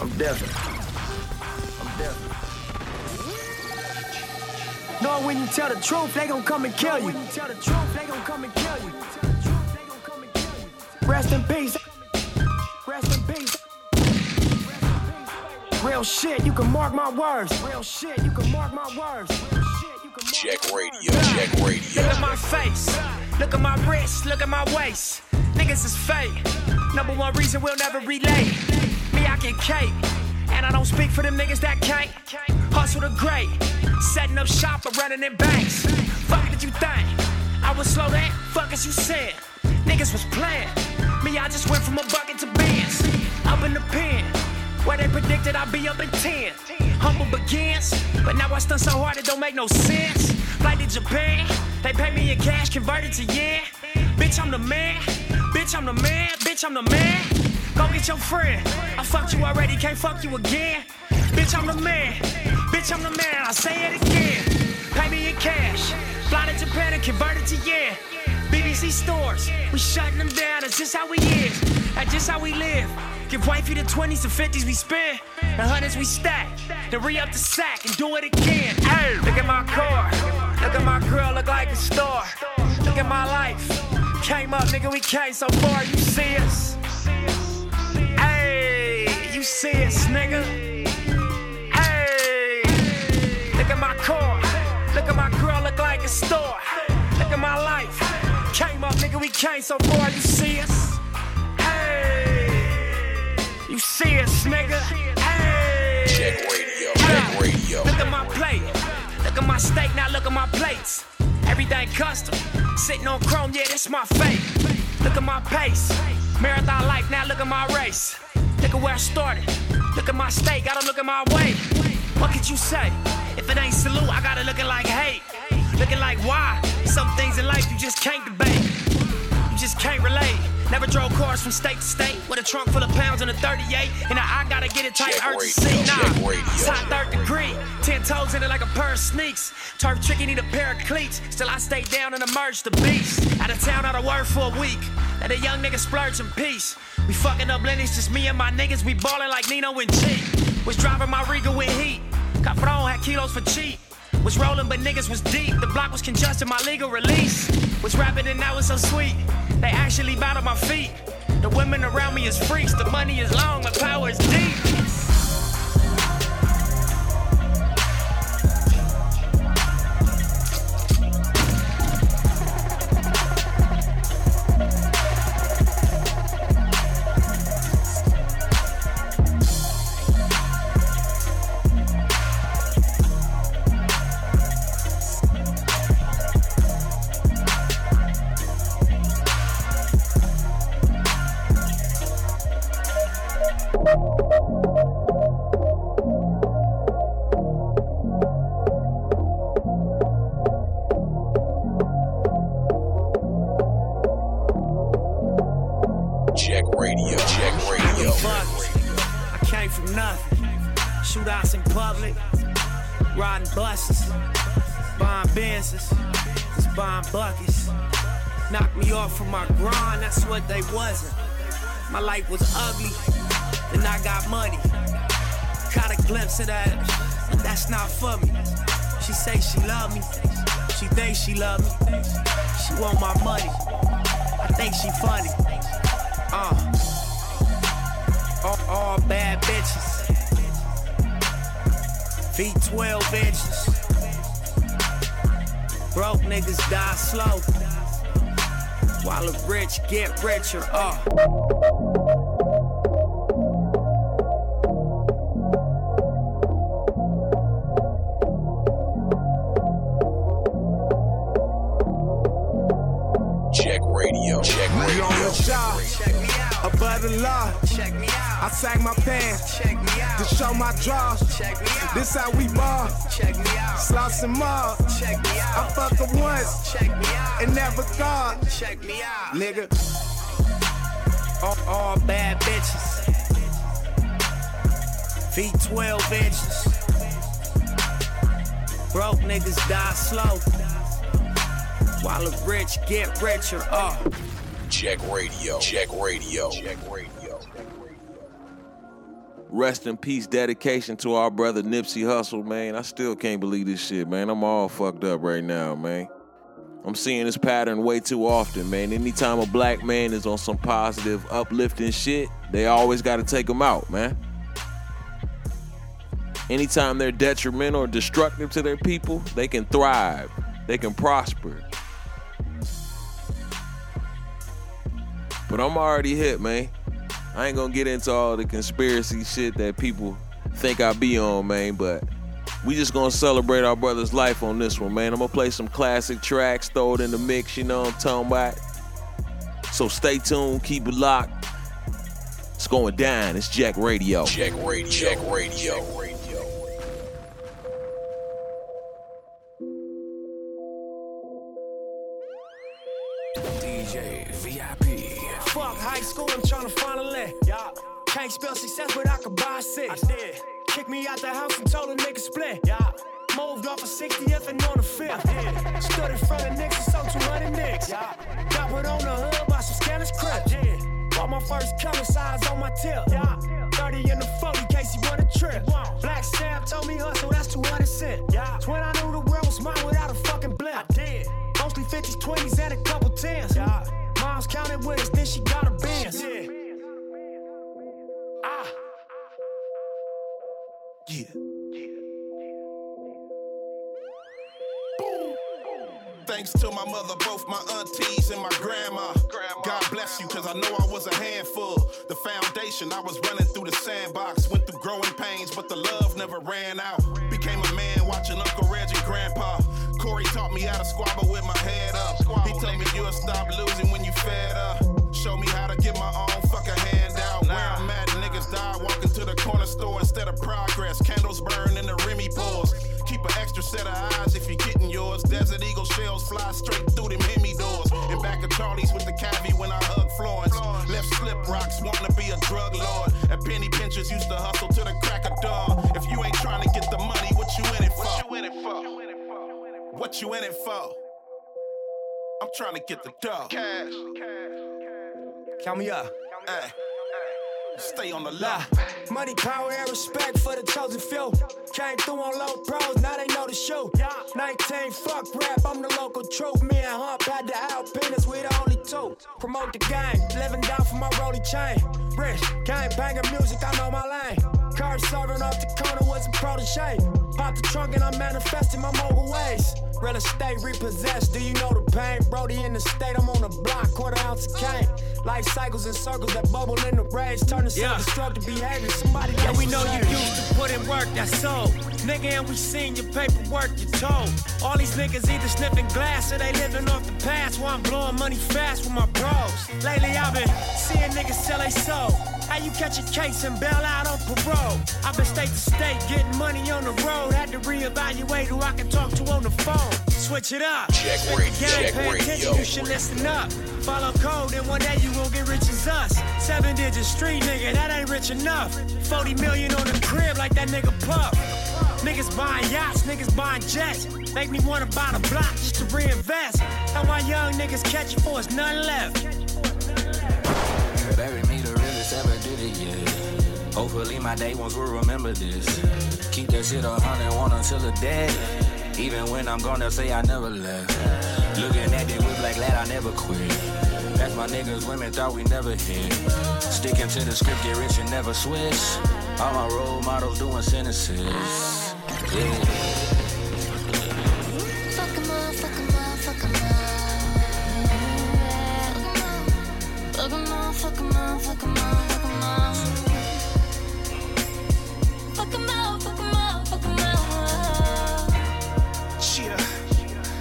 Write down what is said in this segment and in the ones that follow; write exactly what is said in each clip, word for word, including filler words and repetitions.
I'm desert. I'm desert. No, when you tell the truth, they gon' come and kill you. No, when you tell the truth, they gon' come and kill you. Rest in peace. Rest in peace. Real shit, you can mark my words. Real shit, you can mark my words. Jack Radio, Jack Radio. Look at my face. Look at my wrist, look at my waist. Niggas is fake. Number one reason we'll never relate. Me, I get cake. And I don't speak for them niggas that can't. Hustle the great. Setting up shop or running in banks. Fuck did you think? I was slow that? Fuck as you said. Niggas was playing. Me, I just went from a bucket to bands. Up in the pen. Where they predicted I'd be up in ten. Humble begins. But now I stun so hard it don't make no sense. Flight to Japan. They pay me in cash, converted to yen. Bitch, I'm the man. Bitch, I'm the man. Bitch, I'm the man. Go get your friend. I fucked you already, can't fuck you again. Bitch, I'm the man. Bitch, I'm the man. I'll say it again. Pay me in cash. Fly to Japan and converted to yen. B B C stores. We shutting them down. That's just how we is. That's just how we live. Give wifey the twenties and fifties we spend, the hundreds we stack, then re-up the sack and do it again. Hey, look at my car, look at my girl, look like a star. Look at my life, came up, nigga, we came so far. You see us? Hey, you see us, nigga? Hey, look at my car, look at my girl, look like a star. Look at my life, came up, nigga, we came so far. You see us? You see us, nigga. Hey. Check radio, check radio. Look at my plate. Look at my steak, now look at my plates. Everything custom. Sitting on chrome, yeah, this my fate. Look at my pace. Marathon life, now look at my race. Look at where I started. Look at my steak, I don't look at my weight. What could you say? If it ain't salute, I gotta look at like hate. Looking like why? Some things in life you just can't debate. You just can't relate. Never drove cars from state to state with a trunk full of pounds and a thirty-eight. And I, I gotta get it tight urgency. Nah, it's hot third degree. Ten toes in it like a pair of sneaks. Turf tricky, need a pair of cleats. Still I stay down and emerge the beast. Out of town, out of work for a week. Let a young nigga splurge in peace. We fucking up Lenny's, just me and my niggas. We ballin' like Nino and G. Was driving my Regal with heat. Capron had kilos for cheap. Was rolling but niggas was deep. The block was congested, my legal release. Was rapping and now it's so sweet. They actually bow to my feet. The women around me is freaks. The money is long, my power is deep. Wasn't. My life was ugly, then I got money. Caught a glimpse of that, but that's not for me. She say she love me, she think she love me. She want my money, I think she funny. Uh, all, all bad bitches. V twelve bitches. Broke niggas die slow. While the rich get richer, uh. Check radio, check radio. We on the job, check me out. Above the law, check me out. I sag my pants, check me out. To show my draws, check me out. This how we ball, check me out. Slops and mob, check me out. I fuck her once, check me out. And never thought, check me out, nigga. All, all bad bitches. V twelve bitches. Broke niggas die slow. While the rich get richer, uh. Jack Radio, Jack Radio, Jack Radio. Rest in peace dedication to our brother Nipsey Hussle, man. I still can't believe this shit, man. I'm all fucked up right now, man. I'm seeing this pattern way too often, man. Anytime a black man is on some positive, uplifting shit, they always got to take him out, man. Anytime they're detrimental or destructive to their people, they can thrive. They can prosper. But I'm already hit, man. I ain't gonna get into all the conspiracy shit that people think I be on, man, but we just gonna celebrate our brother's life on this one, man. I'm gonna play some classic tracks, throw it in the mix, you know what I'm talking about. So stay tuned, keep it locked. It's going down, it's Jack Radio. Jack Radio, Jack Radio, Jack Radio. D J V I P. Fuck high school, I'm trying to find a lick. Yeah. Can't spell success, but I could buy six. I did. Kick me out the house and told a nigga split. Yeah. Moved off of sixtieth and on the fifth. Stood in front of niggas and sold two hundred nicks. Yeah. Got put on the hood by some scandalous crips. Bought my first color size on my tip. Yeah. thirty in the forty, case you want a trip. Black Sam told me hustle, that's two hundred cents. Yeah. When I knew the world was mine without a fucking blimp. I did. Mostly fifties, twenties, and a couple tens. Yeah. Mom's counted with us, then she got a Benz. Yeah. Ah. Yeah. Yeah. Boom. Thanks to my mother, both my aunties and my grandma. grandma God bless you, cause I know I was a handful. The foundation, I was running through the sandbox. Went through growing pains, but the love never ran out. Became a man watching Uncle Reg and Grandpa. Corey taught me how to squabble with my head up. Squabble, he told me you'll stop losing when you fed up. Show me how to get my own fucking hand out. Nah. Where I'm at, niggas die walking to the corner store instead of progress. Candles burn in the Remy pours. Keep an extra set of eyes if you're getting yours. Desert Eagle shells fly straight through them Hemi doors. In back of Charlie's with the cavi when I hug Florence. Florence. Left slip rocks wanting to be a drug lord. At penny pinchers used to hustle to the crack of dawn. If you ain't trying to get the money, what you in it for? What you in it for? What you in it for? I'm trying to get the dough. Cash. Count me up. Ay. Stay on the line. Money, power, and respect for the chosen few. Came through on low pros, now they know the shoe. nineteen, fuck rap, I'm the local truth. Me and Hump had the Alpinas, we the only two. Promote the game, living down for my rollie chain. Rich, gang banger music, I know my lane. Car serving off the corner with some protege. Pop the trunk and I'm manifesting my mogul ways. Real estate repossessed, do you know the pain? Brody in the state, I'm on the block, quarter ounce of cane. Life cycles and circles that bubble in the rage, turn to yeah. self-destructive behavior. Somebody yeah, we know you used to put in work, that's all. Nigga, and we seen your paperwork, you told. All these niggas either sniffing glass or they living off the past. While I'm blowing money fast with my bros. Lately I've been seeing niggas sell they soul. How you catch a case and bail out on parole? I've been state to state, getting money on the road. Had to reevaluate who I can talk to on the phone. Switch it up. Check the game, pay attention, you should listen up. Follow code and one day you gon' get rich as us. Seven digit street nigga, that ain't rich enough. forty million on the crib like that nigga Puff. Niggas buying yachts, niggas buying jets. Make me wanna buy the block just to reinvest. How my young niggas catch it for us, none left. Bury me the realest ever did it, yeah. Hopefully my day ones will remember this. Keep that shit a hundred one until the dead. Even when I'm gone, they'll say I never left. Looking at them with black lad, I never quit. That's my niggas, women thought we never hit. Sticking to the script, get rich and never switch. All my role models doing sentences. Yeah. Fuck 'em all, fuck 'em all, fuck 'em all. Fuck 'em all, fuck 'em all, fuck 'em all. Cheer.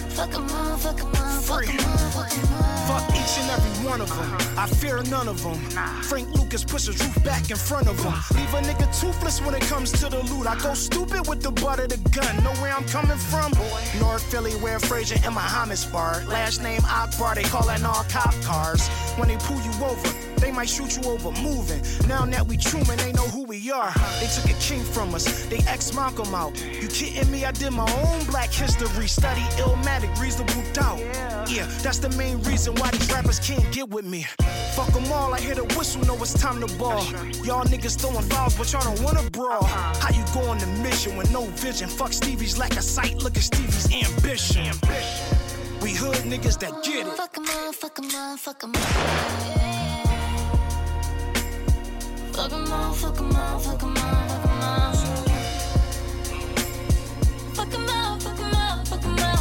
Fuck 'em all, fuck 'em all, fuck 'em all, fuck 'em all. Fuck each and every one of them. I fear none of them. Frank Lucas pushes roof back in front of him. Leave a nigga toothless when it comes to the loot. I go stupid with the butt of the gun. Know where I'm coming from? North Philly, where Frazier and Muhammad sparred. Last name Akbar, they callin' all cop cars. When they pull you over. They might shoot you over moving. Now that we Truman, they know who we are. They took a king from us. They ex Malcolm out. You kidding me? I did my own black history study. Illmatic, reasonable doubt. Yeah, that's the main reason why these rappers can't get with me. Fuck them all, I hear the whistle, know it's time to ball. Y'all niggas throwing fouls, but y'all don't wanna brawl. How you go on a mission with no vision? Fuck Stevie's lack of sight, look at Stevie's ambition. We hood niggas that get it. Fuck 'em all, fuck 'em all, fuck 'em all. Yeah. Fuck 'em all, fuck 'em all, fuck 'em all, fuck 'em all. Fuck 'em all, fuck 'em all, fuck 'em all.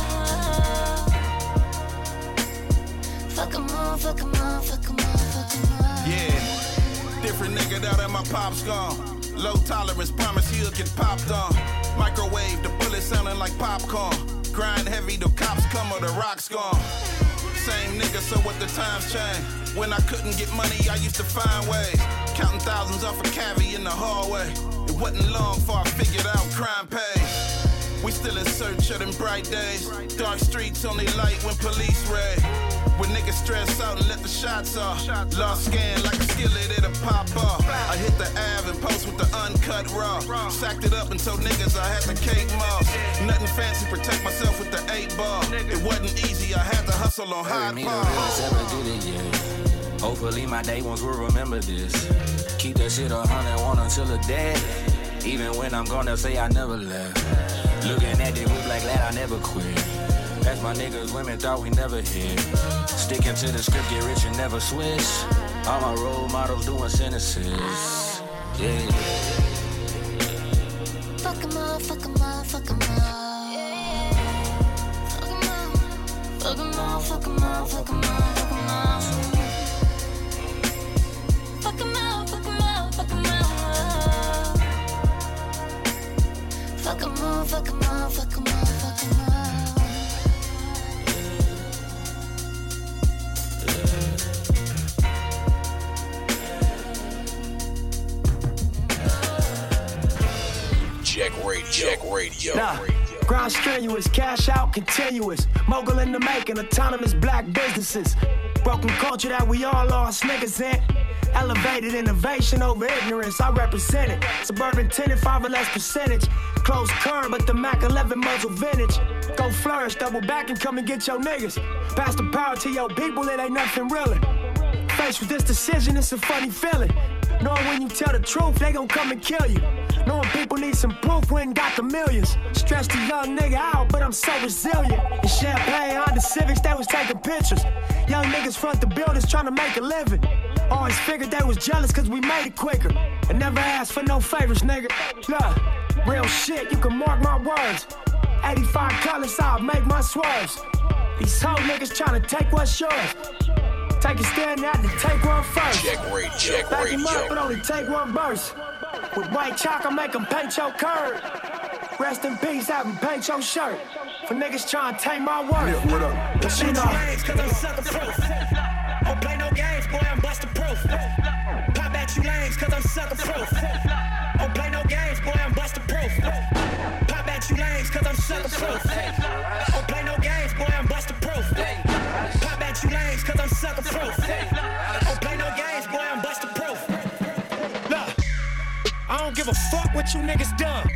Fuck 'em all, fuck 'em all, fuck 'em all, fuck 'em all. Yeah, different nigga now that my pop's gone. Low tolerance, promise he'll get popped on. Microwave, the bullet sounding like popcorn. Grind heavy, the cops come or the rocks gone. Same nigga, so what the times change. When I couldn't get money, I used to find ways. Counting thousands off a cavity in the hallway. It wasn't long before I figured out crime pays. We still in search of them bright days. Dark streets only light when police raid. When niggas stress out and let the shots off. Lost scan like a skillet, it'll pop off. I hit the Ave and post with the uncut raw. Sacked it up and told niggas I had the cake moss. Nothing fancy, protect myself with the eight ball. It wasn't easy, I had to hustle on high ball. Hopefully my day ones will remember this. Keep that shit a hundred one until the dead. Even when I'm gonna say I never left. Looking at the group like that, I never quit. That's my niggas, women thought we never hit. Sticking to the script, get rich and never switch. All my role models doing sentences. Yeah. Fuck 'em all, fuck 'em all, fuck 'em all. Yeah. Fuck 'em all. Fuck 'em all, fuck 'em all, fuck 'em all, fuck 'em all. Fuck 'em all, fuck 'em all, fuck 'em all. Fuck 'em all, fuck 'em all, fuck 'em all, fuck 'em all. Jack Radio, Jack Radio. Nah, grind strenuous, cash out continuous. Mogul in the making, autonomous black businesses. Broken culture that we all lost niggas in. Elevated innovation over ignorance, I represent it. Suburban tenant, five or less percentage. Close current, but the Mac eleven muzzle vintage. Go flourish, double back and come and get your niggas. Pass the power to your people, it ain't nothing realer. Faced with this decision, it's a funny feeling. Knowing when you tell the truth, they gon' come and kill you. Knowing people need some proof, we ain't got the millions. Stressed the young nigga out, but I'm so resilient. In Champagne, Honda Civics, they was taking pictures. Young niggas front the buildings trying to make a living. Always figured they was jealous cause we made it quicker. And never asked for no favors, nigga. Look, real shit, you can mark my words. eighty-five colors, I'll make my swerves. These hoe niggas tryna take what's yours. Take a stand out and take one first. Check rate, check rate, him up, but only take one verse. With white chalk, I make them paint your curve. Rest in peace, have them paint your shirt. For niggas trying to take my word. Yeah, what up? But you know. Don't play no games, boy, I'm busta proof. Pop at you lanes, cause I'm sucker proof. Don't play no games, boy, I'm busta proof. Pop at you lanes, cause I'm sucker proof. Don't play no games, boy, I'm busta proof. Pop at you lanes, cause I'm sucker proof. Don't play no games, boy, I'm buster proof. Look, I don't give a fuck what you niggas done.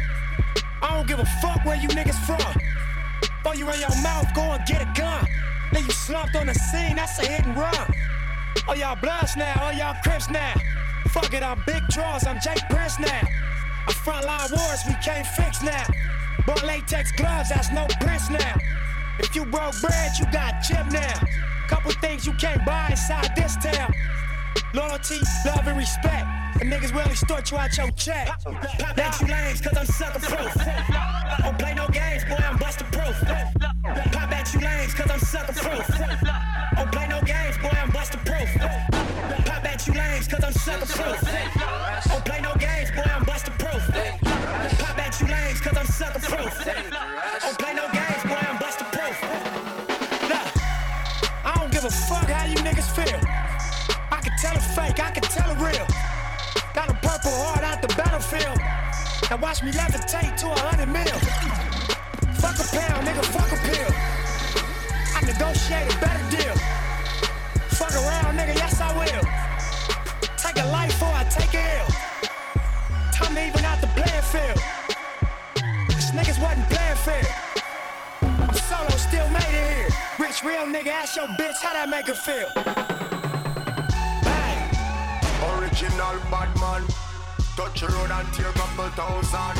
I don't give a fuck where you niggas from. Throw you in your mouth, go and get a gun. Then you slumped on the scene, that's a hit and run. Oh, y'all bloods now, oh, y'all crips now. Fuck it, I'm big draws, I'm Jake Prince now. I'm frontline wars, we can't fix now. Bought latex gloves, that's no prints now. If you broke bread, you got chip now. Couple things you can't buy inside this town. Loyalty, love, and respect. And niggas will extort you out your check. Pop at you lanes, cause I'm sucker proof. Don't play no games, boy, I'm buster proof. Pop at you lanes, cause I'm sucker proof. Don't play no games, boy, I'm buster proof. Pop at you lanes, cause I'm sucker proof. Don't play no games, boy, I'm buster proof. Pop at you lanes, cause I'm sucker proof. Don't play no games, boy, I'm buster proof. I don't give a fuck how you niggas feel. I can tell a fake, I can tell a real. Got a purple heart out the battlefield. Now watch me levitate to a hundred mil. Fuck a pound, nigga, fuck a pill. I negotiate a better deal. Fuck around, nigga, yes I will. take a life or I take a L. Time even out the Blandfield. These niggas wasn't Blandfield. My solo still made it here. Rich real nigga, ask your bitch how that make her feel. Bang. Original bad man. Touch your road and tear a couple thousand.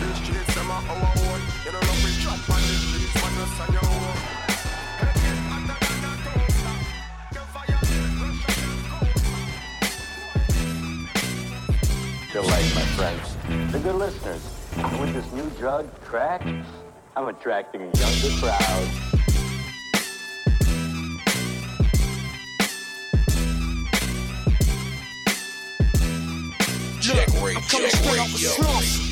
These streets are my our own. You don't know we trap on the streets, but us on your own. Delight, my friends, the good listeners. With this new drug, crack, I'm attracting a younger crowd. Jack Radio, Jack Radio.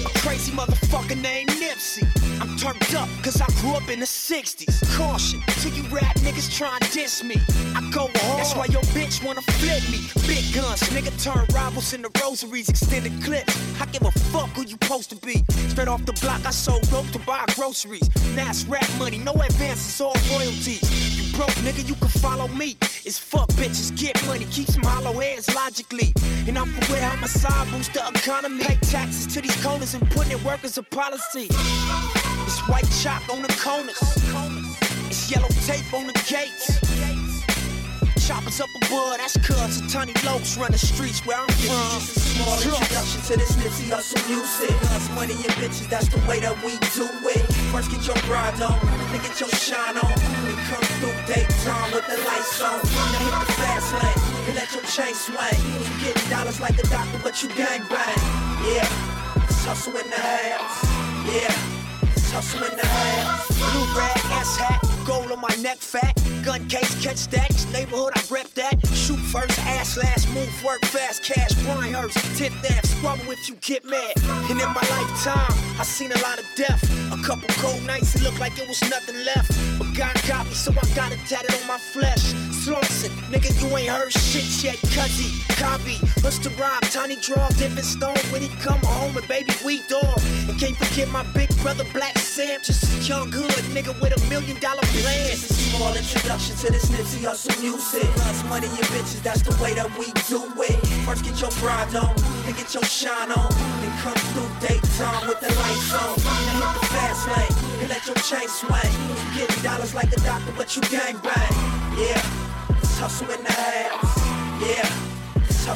A crazy motherfucker named Nipsey. I'm turned up cause I grew up in the sixties. Caution, till you rap niggas try and diss me. I go hard, that's why your bitch wanna flip me. Big guns, nigga turn rivals into rosaries, extended clips. I give a fuck who you supposed to be. Straight off the block, I sold rope to buy groceries. Now it's rap money, no advances, all royalties. You broke, nigga, you can follow me. It's fuck bitches, get money, keep some hollow heads logically. And I'm aware how my side boosts the economy. Pay taxes to these corners and putting in work as a policy. It's white chalk on the corners. It's yellow tape on the gates. Choppers up above, that's cuz a tiny lokes run the streets where I'm from. This is a small introduction to this Nipsey Hussle music. Guns, money and bitches, that's the way that we do it. First get your grind on, then get your shine on. Then come through daytime with the lights on. Now hit the fast lane and let your chain swing. You getting dollars like the doctor, but you gang bang. Yeah, it's hustle in the house. Yeah. Hustle in the house. Blue rag, ass hat, gold on my neck fat. Gun case, catch that, neighborhood, I rep that. Shoot first, ass last, move, work fast. Cash, Brian Hurst, tip that, squabble if you get mad. And in my lifetime, I seen a lot of death. A couple cold nights, it looked like it was nothing left. But God got me, so I got it tatted on my flesh. Slauson, nigga, you ain't heard shit yet. Cuzzy, copy, us to rob, tiny draw, dipping stone. When he come home and baby, we dog. And can't forget my big brother, Black Sam, just a young hood nigga with a million dollar plan. This is a small introduction to this Nipsey Hussle music. Guns, money and bitches, that's the way that we do it. First get your grind on, then get your shine on. Then come through daytime with the lights on. Then hit the fast lane, and let your chain swing. You getting dollars like a doctor, but you gang bang. Yeah, it's hustle in the house. Yeah. Look,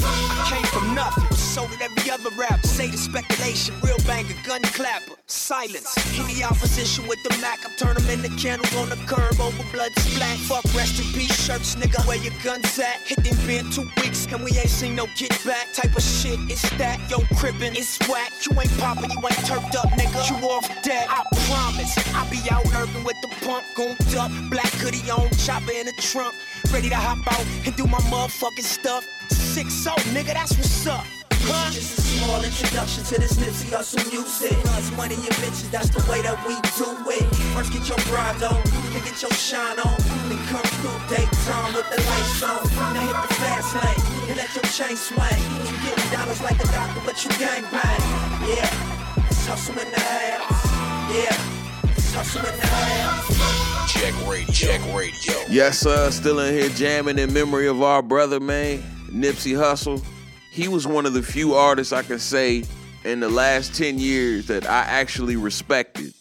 I came from nothing, but so did every other rapper. Say the speculation, real banger, gun clapper, silence. Any opposition with the Mac, I turn them into candles on the curb over blood splat. Fuck rest in peace shirts, nigga, where your guns at? Hit them been two weeks and we ain't seen no get back. Type of shit, it's that, yo, cribbin', it's whack. You ain't poppin', you ain't turfed up, nigga, you off dead. I promise, I be out lurking with the pump, gooned up, black hoodie on, chopper in the trunk. Ready to hop out and do my motherfucking stuff. six oh, nigga, that's what's up. Huh? This is a small introduction to this Nipsey Hussle music. Guns, money and bitches, that's the way that we do it. First get your grind on, then get your shine on. Then come through daytime with the lights on. Now hit the fast lane and let your chain swing. You getting dollars like a doctor, but you gang bang. Yeah, it's hustle in the house. Yeah. Jack Radio, Jack Radio. Yes, sir. Still in here jamming in memory of our brother, man, Nipsey Hussle. He was one of the few artists I can say in the last ten years that I actually respected.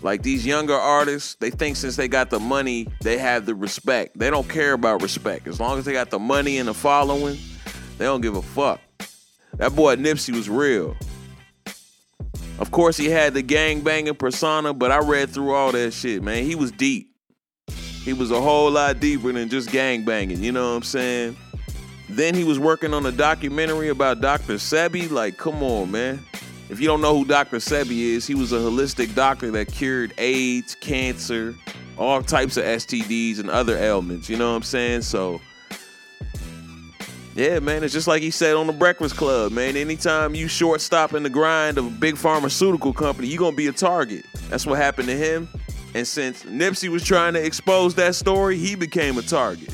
Like these younger artists, they think since they got the money, they have the respect. They don't care about respect. As long as they got the money and the following, they don't give a fuck. That boy Nipsey was real. Of course, he had the gangbanging persona, but I read through all that shit, man. He was deep. He was a whole lot deeper than just gangbanging, you know what I'm saying? Then he was working on a documentary about Doctor Sebi. Like, come on, man. If you don't know who Doctor Sebi is, he was a holistic doctor that cured AIDS, cancer, all types of S T Ds and other ailments, you know what I'm saying? So, yeah, man, it's just like he said on The Breakfast Club, man. Anytime you shortstop in the grind of a big pharmaceutical company, you're going to be a target. That's what happened to him. And since Nipsey was trying to expose that story, he became a target.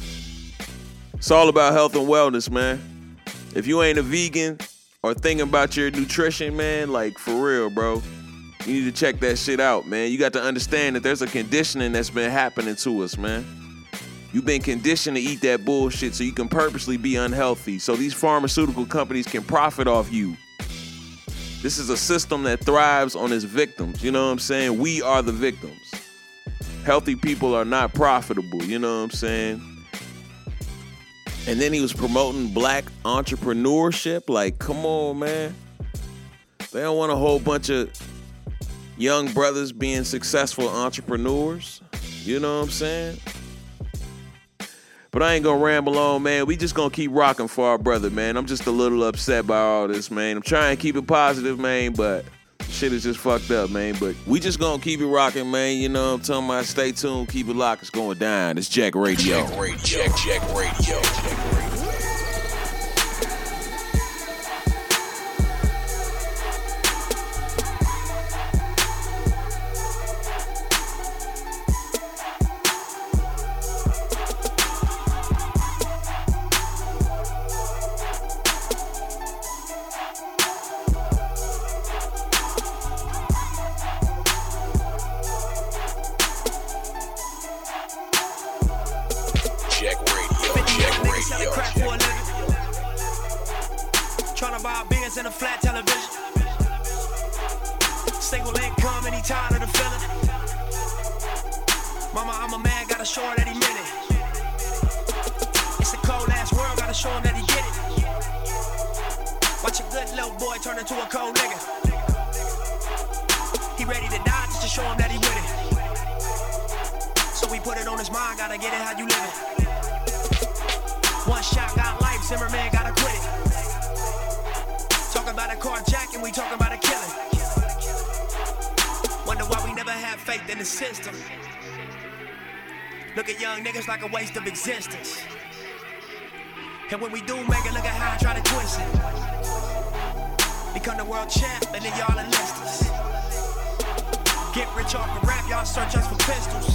It's all about health and wellness, man. If you ain't a vegan or thinking about your nutrition, man, like, for real, bro, you need to check that shit out, man. You got to understand that there's a conditioning that's been happening to us, man. You've been conditioned to eat that bullshit, so you can purposely be unhealthy, so these pharmaceutical companies can profit off you. This is a system that thrives on its victims. You know what I'm saying? We are the victims. Healthy people are not profitable. You know what I'm saying? And then he was promoting black entrepreneurship. Like, come on, man. They don't want a whole bunch of young brothers being successful entrepreneurs. You know what I'm saying? But I ain't gonna ramble on, man. We just gonna keep rocking for our brother, man. I'm just a little upset by all this, man. I'm trying to keep it positive, man, but shit is just fucked up, man. But we just gonna keep it rocking, man. You know what I'm talking about? Stay tuned. Keep it locked. It's going down. It's Jack Radio. Jack Radio. Jack, Jack Radio. Jack Radio. Existence. And when we do make it, look at how I try to twist it. Become the world champ and then y'all enlist us. Get rich off the rap, y'all search us for pistols.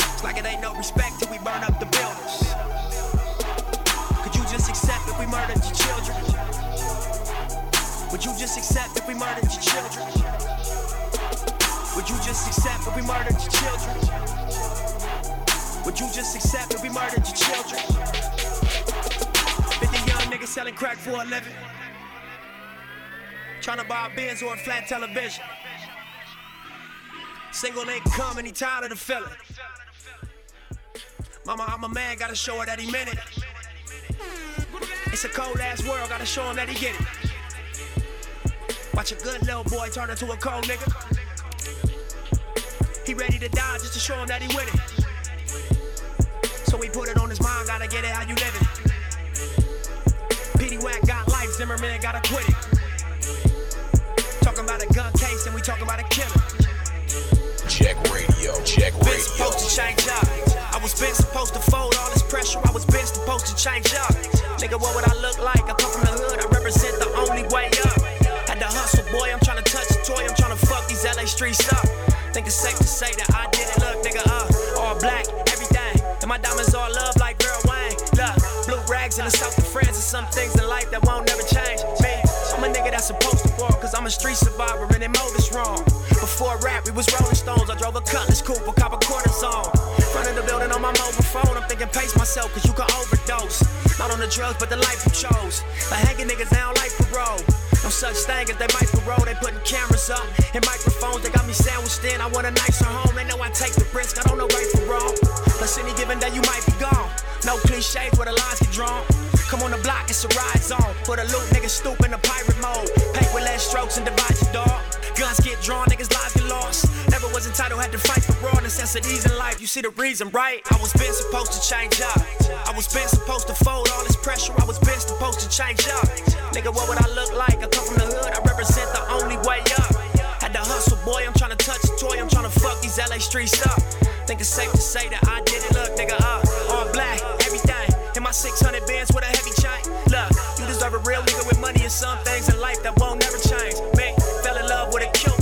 It's like it ain't no respect till we burn up the buildings. Could you just accept if we murdered your children? Would you just accept if we murdered your children? Would you just accept if we murdered your children? Would you just accept that we murdered your children? fifty young niggas selling crack for a living. Trying to buy a Benz or a flat television. Single income and he tired of the feeling. Mama, I'm a man, gotta show her that he meant it. It's a cold ass world, gotta show him that he get it. Watch a good little boy turn into a cold nigga. He ready to die just to show him that he with it. So we put it on his mind, gotta get it how you live it. P D Wack got life, Zimmerman gotta quit it. Talking about a gun case and we talking about a killer. Jack Radio, Jack Radio. Been supposed to change up. I was been supposed to fold all this pressure. I was been supposed to change up. Nigga, what would I look like? I come from the hood, I represent the only way up. Had to hustle, boy, I'm trying to touch the toy. I'm trying to fuck these L A streets up. Think it's safe to say that I did it, look, nigga, uh, all black. My diamonds all love like Vera Wang. Look, blue rags in the south of France. And some things in life that won't never change. Man, I'm a nigga that's supposed to fall, cause I'm a street survivor and they mode is wrong. Before rap, we was Rolling Stones. I drove a Cutlass coupe, a copper quarters on. Running the building on my mobile phone. I'm thinking pace myself, cause you can overdose. Not on the drugs, but the life you chose. Like hanging niggas down like parole. No such thing as they might parole. They putting cameras up and microphones. They got me sandwiched in. I want a nicer home. They know I take the risk. I don't know right from wrong. Plus any given day you might be gone. No cliches where the lines get drawn. Come on the block, it's a ride zone. For the loot, niggas stoop in the pirate mode. Paint with less strokes and divide your dog. Guns get drawn, niggas lives get lost. Never was entitled, had to fight for raw necessities in life. You see the reason, right? I was been supposed to change up. I was been supposed to fold all this pressure. I was been supposed to change up. Nigga, what would I look like? I come from the hood, I represent the only way up. Had to hustle, boy, I'm trying to touch a toy. I'm trying to fuck these L A streets up. Think it's safe to say that I did it, look, nigga, uh, all black, everything. In my six hundred bands with a heavy chain. Look, you deserve a real nigga with money and some things in life that won't never change. Man, fell in love with a Cuban.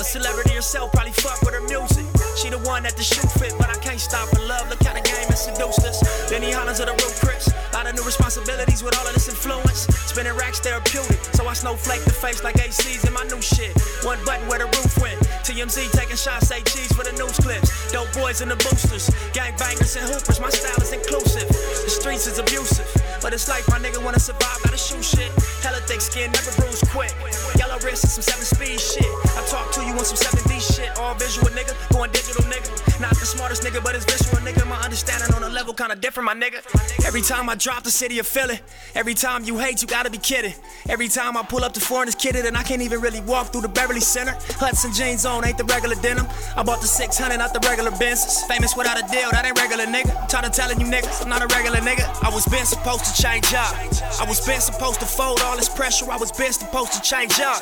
A celebrity herself probably fuck with her music. She the one that the shoe fit, but I can't stop her love. Look how the game has seduced us. Then he hollers at the roof, Crips. Lot of new responsibilities with all of this influence. Spinning racks. wax therapeutic. So I snowflake the face like A Cs in my new shit. One button where the roof went. T M Z taking shots, say cheese for the news clips. Dope boys and the boosters, gangbangers and hoopers. My style is inclusive. The streets is abusive, but it's like my nigga wanna survive, gotta shoot shit. Hella thick skin, never bruise quick. Yellow wrist and some seven speed shit. I talk to you on some seven D shit. All visual nigga, going digital nigga. Not the smartest nigga, but it's visual nigga. My understanding on a level kinda different, my nigga. Every time I drop the city of Philly, every time you hate, you gotta be kidding. Every time I pull up the foreigners kidded, and I can't even really walk through the Beverly Center. Hudson jeans on, ain't the regular denim. I bought the six hundred, out the regular Benzes. Famous without a deal, that ain't regular nigga. Tired of telling you niggas, I'm not a regular nigga. I was been supposed to change up. I was been supposed to fold all this pressure. I was been supposed to change up.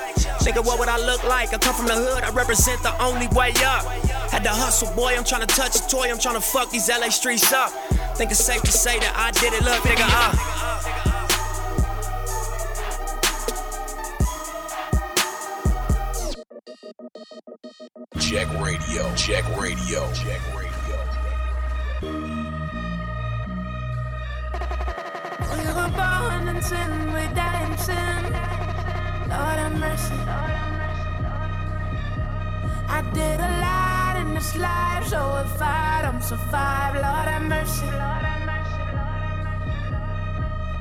Nigga, what would I look like? I come from the hood, I represent the only way up. Had to hustle, boy, I'm trying to touch a toy. I'm trying to fuck these L A streets up. Think it's safe to say that I did it, look, nigga, uh. Jack Radio, Jack Radio, Jack Radio. We were born in sin, we died in sin. Lord have mercy. I did a lot in this life, so if I don't survive, Lord have mercy.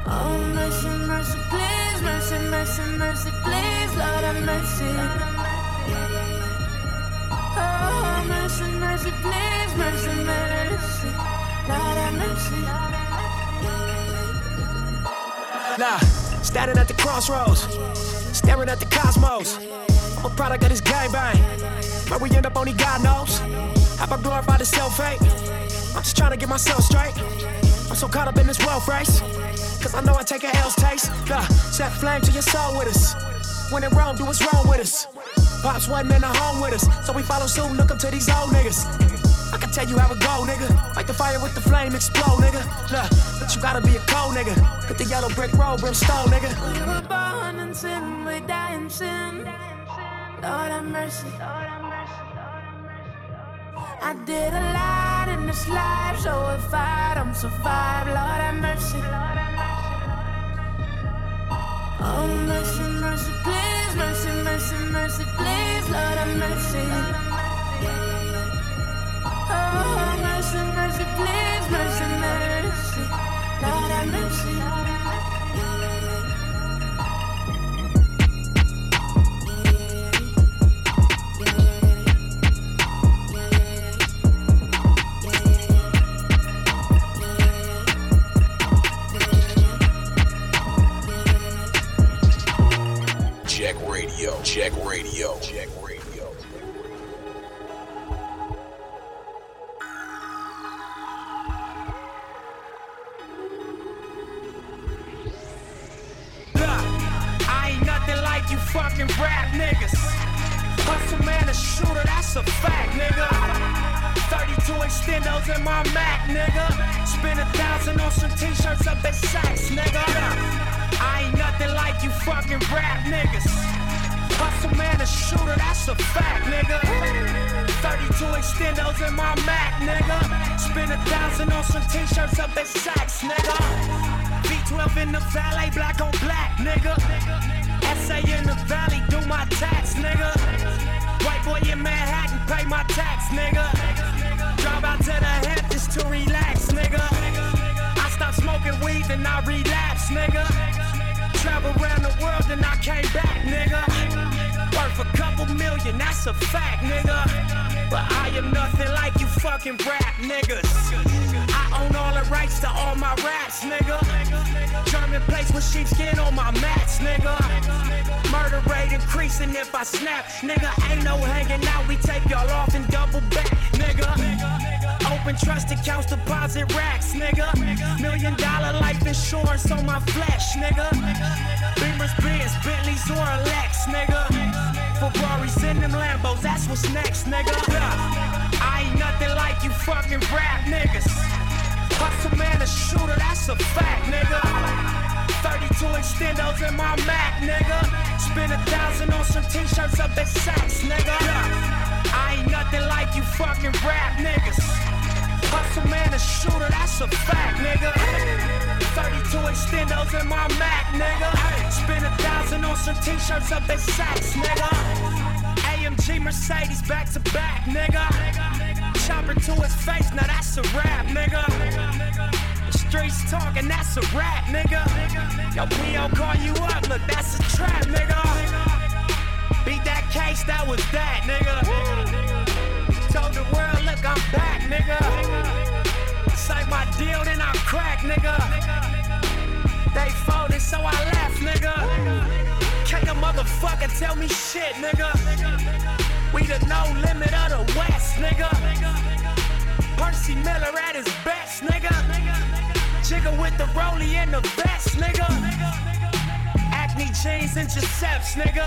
Oh mercy, mercy, please, mercy, mercy, mercy, please, Lord have mercy. Oh, mercy, mercy, please, mercy, mercy, Lord have mercy. Nah, standing at the crossroads, staring at the cosmos. I'm a product of this gangbang, where we end up only God knows. Have I glorified the self-hate? I'm just trying to get myself straight. I'm so caught up in this wealth race, cause I know I take a L's taste. Nah, set flame to your soul with us. When in Rome, do what's wrong with us. Pops wasn't in the home with us, so we follow suit and look up to these old niggas. I can tell you how it go, nigga. Like the fire with the flame explode, nigga. Nah, but you gotta be a cold nigga. Get the yellow brick road, brimstone, nigga. We were born in sin, we die in sin. Lord have mercy. I did a lot in this life, so if I don't survive, Lord have mercy. Oh, mercy, mercy, please. Mercy, mercy, mercy, please, Lord have mercy. Oh, mercy, mercy, please, mercy, mercy, Lord have mercy. Jack Radio, Jack Radio. Look, I ain't nothing like you fucking rap niggas. Hustle man, a shooter, that's a fact, nigga. thirty-two extendos in my Mac, nigga. Spend a thousand on some t-shirts up at Saks, nigga. Look, I ain't nothing like you fucking rap niggas. Hustle man, a shooter, that's a fact, nigga. thirty-two extendos in my Mac, nigga. Spend a thousand on some t-shirts up at Saks, nigga. V twelve in the valet, black on black, nigga. S A in the valley, do my tax, nigga. White boy in Manhattan, pay my tax, nigga. Drive out to the head just to relax, nigga. I stop smoking weed, then I relapse, nigga. Travel around the world, then I came back, nigga. Worth a couple million, that's a fact, nigga. But I am nothing like you fucking rap niggas. I own all the rights to all my raps, nigga. German place with sheepskin on my mats, nigga. Murder rate increasing if I snap, nigga. Ain't no hanging out, we take y'all off and double back, nigga. Open trust accounts, deposit racks, nigga. Million dollar life insurance on my flesh, nigga. Beamers, Benz, Bentleys, or a Lex, nigga. Ferraris in them Lambos, that's what's next, nigga. I ain't nothing like you fucking rap niggas. Hustle man, a shooter, that's a fact, nigga. thirty-two extendos in my Mac, nigga. Spend a thousand on some t-shirts up at Saks, nigga. I ain't nothing like you fucking rap niggas. Hustle man a shooter, that's a fact, nigga. thirty-two extendos in my Mac, nigga. Spend a thousand on some t-shirts up at Saks, nigga. A M G Mercedes back to back, nigga. Chopper to his face, now that's a rap, nigga. The streets talking, that's a rap, nigga. Yo, we don't call you up, look, that's a trap, nigga. Beat that case, that was that, nigga. Told the world, look, I'm back, nigga. Signed my deal, then I crack, nigga. They folded, so I left, nigga. Can't a motherfucker tell me shit, nigga. We the no limit of the West, nigga. Percy Miller at his best, nigga. Jigga with the rollie and the vest, nigga. Acne jeans and intercepts, nigga.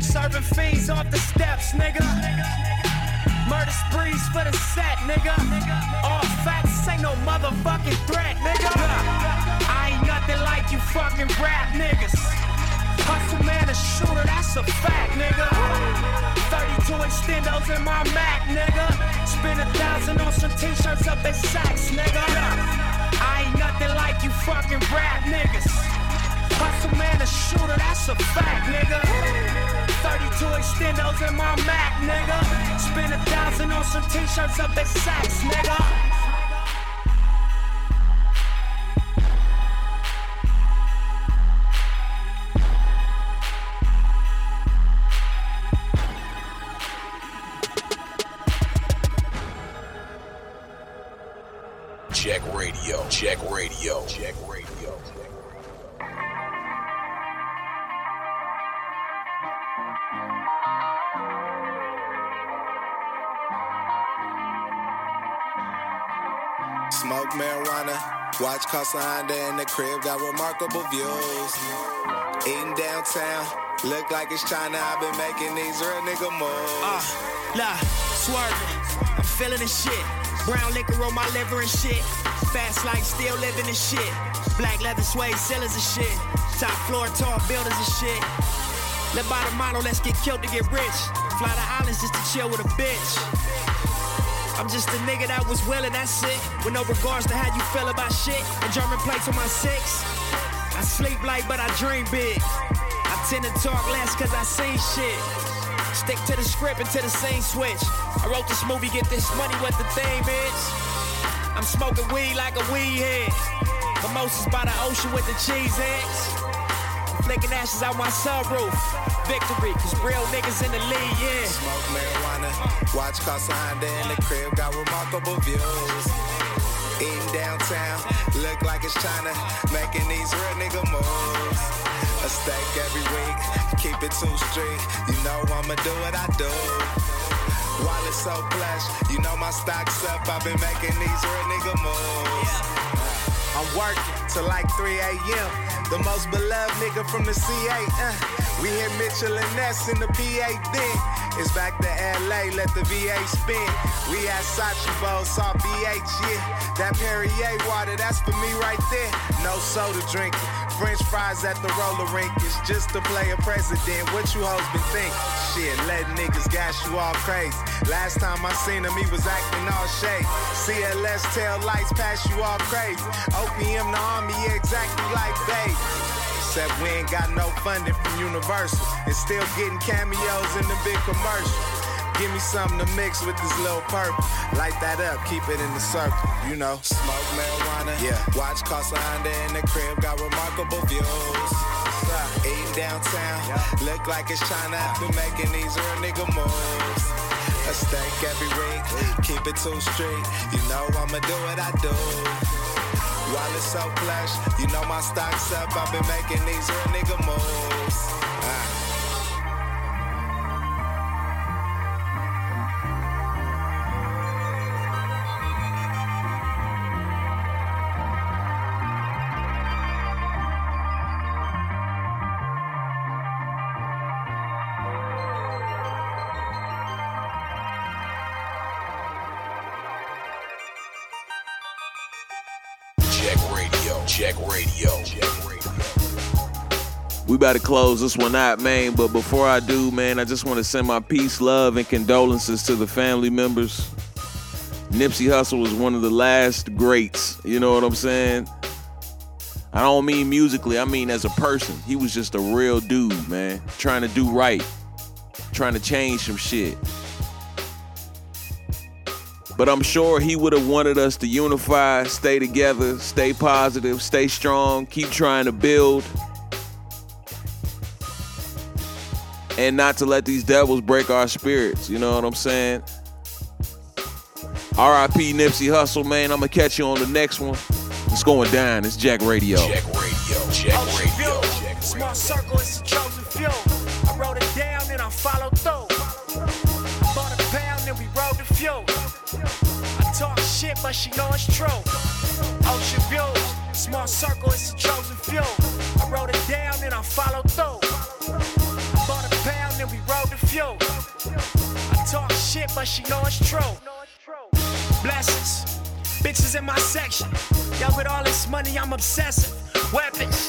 Serving fiends off the steps, nigga. Murder sprees for the set, nigga. All facts ain't no motherfucking threat, nigga. I ain't nothing like you fucking rap niggas. Hustle man a shooter, that's a fact, nigga. thirty-two extendos in my Mac, nigga. Spend a thousand on some t-shirts up at Saks, nigga. I ain't nothing like you fucking rap niggas. Hustle man a shooter, that's a fact, nigga. thirty-two extendos in my Mac, nigga. Spend a thousand on some t-shirts up at Saks, nigga. Jack Radio, Jack Radio, Jack Radio. Smoke marijuana, watch Casa Honda in the crib, got remarkable views. Eating downtown, look like it's China, I've been making these real nigga moves. Uh, la, swerving, I'm feeling the shit. Brown liquor on my liver and shit. Fast life, still living the shit. Black leather suede ceilings and shit. Top floor, tall buildings and shit. Live by the motto, let's get killed to get rich. Fly to islands just to chill with a bitch. I'm just a nigga that was willing, that's it. With no regards to how you feel about shit. A German plates on my six. I sleep light, but I dream big. I tend to talk less cause I seen shit. Stick to the script until the scene switch. I wrote this movie, get this money, what the thing, bitch. I'm smoking weed like a weed head. Mimosas by the ocean with the cheese eggs. Flicking ashes out my sunroof. Victory, cause real niggas in the league, yeah. Smoke marijuana, watch Casa Honda in the crib, got remarkable views. Eating downtown, look like it's China, making these real nigga moves. A steak every week, keep it too strict, you know I'ma do what I do. Wallet so plush, you know my stock's up, I've been making these real nigga moves. I'm working till like three a.m. The most beloved nigga from the C A, uh. We hit Mitchell and Ness in the P A then. It's back to L A, let the V A spin. We had Satchi Bowl, saw B H, yeah. That Perrier water, that's for me right there. No soda drinking, french fries at the roller rink. It's just to play a president, what you hoes been thinking? Shit, let niggas gas you all crazy. Last time I seen him, he was acting all shady. C L S tail lights pass you all crazy. O P M the army, yeah, exactly like baby. Except we ain't got no funding from Universal. And still getting cameos in the big commercial. Give me something to mix with this little purple. Light that up, keep it in the circle, you know. Smoke marijuana, yeah. Watch Casa Honda in the crib, got remarkable views. Eating downtown, look like it's China. Been making these real nigga moves. A steak every week, keep it too straight. You know I'ma do what I do. Wallet so plush, you know my stock's up. I've been making these real nigga moves. Uh. Jack Radio. Jack Radio. We about to close this one out, man. But before I do, man, I just want to send my peace, love, and condolences to the family members Nipsey Hussle was one of the last greats. You know what I'm saying? I don't mean musically. I mean as a person. He was just a real dude, man. Trying to do right. Trying to change some shit. But I'm sure he would have wanted us to unify, stay together, stay positive, stay strong, keep trying to build. And not to let these devils break our spirits. You know what I'm saying? R I P Nipsey Hussle, man. I'm going to catch you on the next one. It's going down. It's Jack Radio. Jack Radio. Jack Radio. Jack Radio. Small circle is a chosen few. I wrote it down and I followed through. Bought a pound and we rode the few. I talk shit, but she know it's true. Ocean views. Small circle is a chosen few. I wrote it down and I followed through. Bought a pound and we rode the few. I talk shit, but she know it's true. Blessings, bitches in my section. Y'all with all this money, I'm obsessive. Weapons,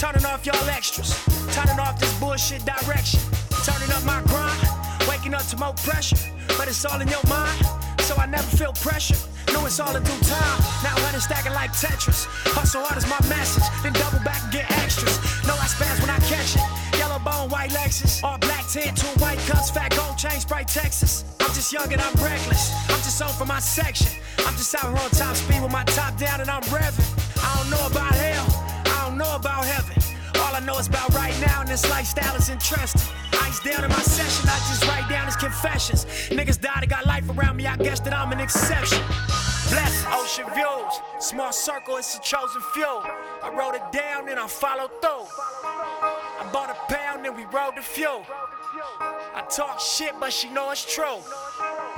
turning off y'all extras. Turning off this bullshit direction. Turning up my grind, waking up to more pressure. But it's all in your mind, so I never feel pressure. Know it's all in due time. Now I'm stacking like Tetris. Hustle hard is my message, then double back and get extras. Know I spaz when I catch it. Yellow bone, white Lexus. All black tin, two white cups, fat gold chain, Sprite Texas. I'm just young and I'm reckless. I'm just on for my section. I'm just out here on top speed with my top down and I'm revving. I don't know about hell. I don't know about heaven. All I know is about right now and this lifestyle is interesting. Ice down in my session. I just write down his confessions. Niggas died and got life around me. I guess that I'm an exception. Blessed ocean views. Small circle, it's a chosen few. I wrote it down and I followed through. I bought a pound and we rode the few. I talk shit, but she know it's true.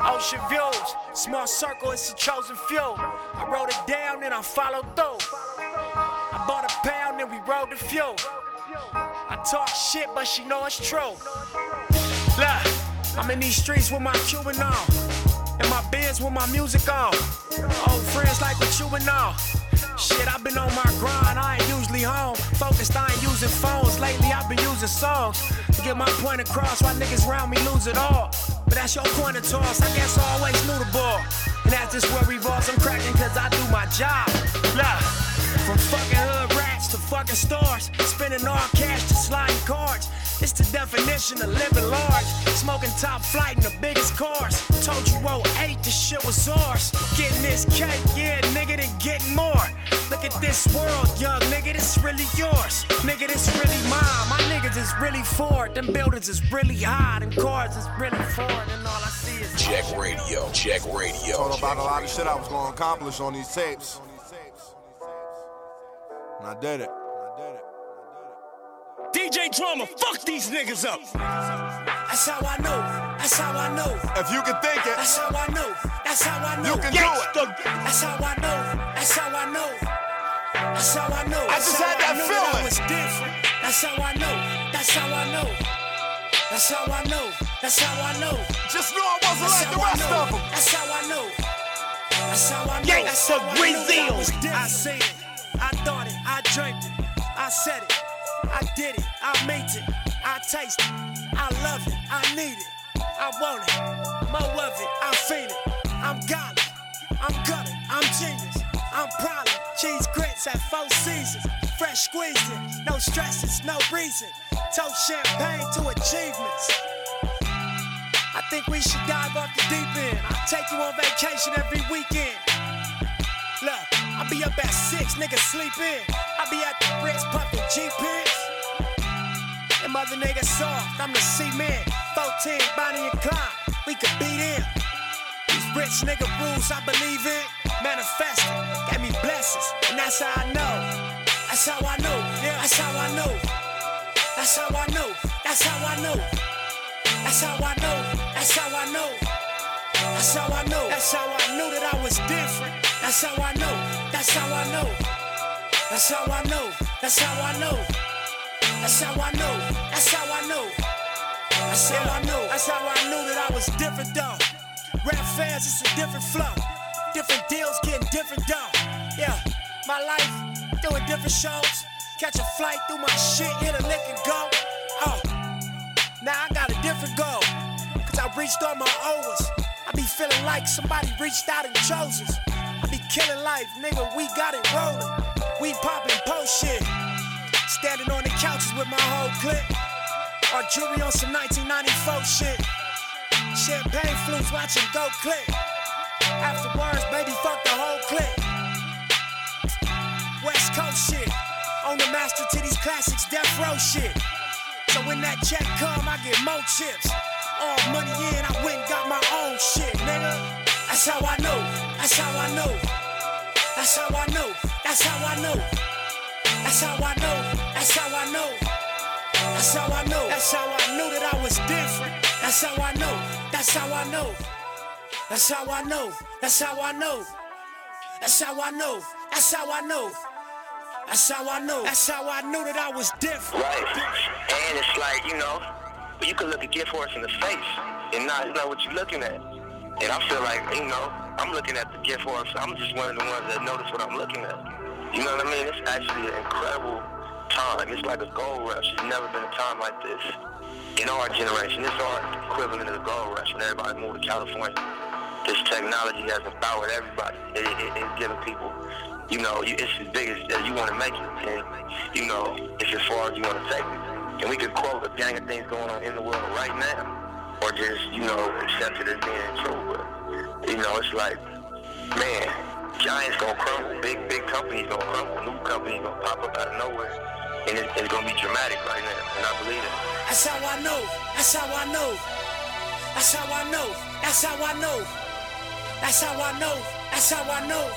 Ocean views, small circle, it's a chosen few. I wrote it down and I followed through. I bought a pound and we rode the few. I talk shit, but she know it's true. Look, I'm in these streets with my Cuban on, and my Benz with my music on. Old friends like with you and all. Shit, I've been on my grind, I ain't usually home. Focused, I ain't using phones. Lately, I've been using songs to get my point across. Why niggas round me lose it all? But that's your coin to toss, I guess I always knew the ball. And as this world revolves, I'm cracking cause I do my job. Look, from fucking hood rats to fucking stars, spending all cash to sliding cards. It's the definition of living large. Smoking top flight in the biggest cars. Told you oh eight, this shit was ours. Getting this cake, yeah, nigga, then getting more. Look at this world, young nigga, this really yours. Nigga, this really mine. My niggas is really Ford. Them buildings is really high. Them cars is really Ford. And all I see is Jack Radio. Jack Radio. Told about a lot of shit I was gonna accomplish on these tapes. And I did it. D J Drama, fuck these niggas up. That's how I know. That's how I know. If you can think it. That's how I know. That's how I know. You can do it. The... That's how I know. That's how I know. That's how I know. I just had that feeling. That's how I know. That's how I know. That's how I know. That's how I know. Just know I wasn't like the rest of them. That's how I know. That's how I know. That's how I know. I said it. I thought it. I dreamt it. I said it. I did it, I made it, I taste it, I love it, I need it, I want it, more of it, I feel it, I'm godly, I'm gutted, I'm genius, I'm proud of cheese grits at Four Seasons, fresh squeezing, no stresses, no reason, toast champagne to achievements. I think we should dive off the deep end, I take you on vacation every weekend. Look, I be up at six, niggas sleep in. I be at the bricks pumping G-Pins. And mother niggas soft, I'm the C-Man. fourteen, Bonnie and Clyde, we could beat him. These rich nigga rules I believe in. Manifesting, gave me blessings, and that's how I know. That's how I know, yeah, that's how I know. That's how I know, that's how I know. That's how I know, that's how I know. That's how I know, that's how I knew that I was different. That's how I know, that's how I know. That's how I know, that's how I know. That's how I know, that's how I know. That's how I know, that's how I knew that I was different though. Rap fans, it's a different flow. Different deals, getting different though. Yeah, my life, doing different shows. Catch a flight, do my shit, hit a lick and go. Oh, now I got a different goal. Cause I reached all my overs. I be feeling like somebody reached out and chose us. I be killing life, nigga, we got it rolling. We popping post shit. Standing on the couches with my whole clique. Our jewelry on some nineteen ninety-four shit. Champagne flutes watching go click. Afterwards, baby, fuck the whole clique. West Coast shit. On the master to these classics, Death Row shit. So when that check come, I get more chips. All money in, I went and got my own shit, nigga. That's how I know, that's how I know. That's how I know, that's how I know. That's how I know, that's how I know. That's how I know, that's how I knew that I was different. That's how I know, that's how I know. That's how I know, that's how I know. That's how I know, that's how I know. That's how I know, that's how I knew that I was different. Right, and it's like, you know, but you can look a gift horse in the face and not know what you're looking at. And I feel like, you know, I'm looking at the gift horse. I'm just one of the ones that notice what I'm looking at. You know what I mean? It's actually an incredible time. It's like a gold rush. There's never been a time like this in our generation. It's our equivalent of the gold rush when everybody moved to California. This technology has empowered everybody. It, it, it's giving people, you know, you, it's as big as, as you want to make it. And, you know, it's as far as you want to take it. And we could quote a gang of things going on in the world right now, or just, you know, accept it as being true. But, you know, it's like, man, giants gonna crumble, big, big companies gonna crumble, new companies gonna pop up out of nowhere, and it's, it's gonna be dramatic right now, and I believe it. That's how I know, that's how I know, that's how I know, that's how I know, that's how I know, that's how I know,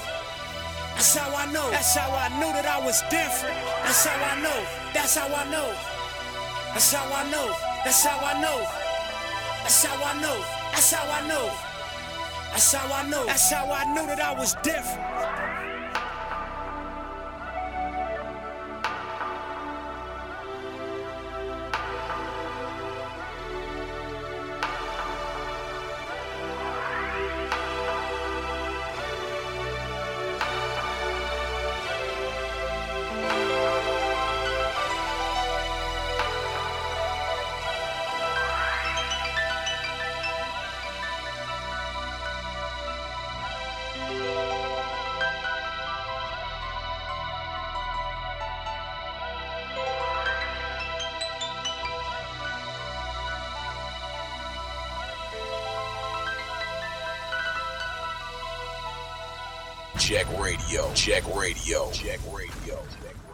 that's how I know, that's how I knew that I was different, that's how I know, that's how I know. That's how I know, that's how I know. That's how I know, that's how I know. That's how I know, that's how I knew that I was different. Jack Radio, Jack Radio, Jack Radio.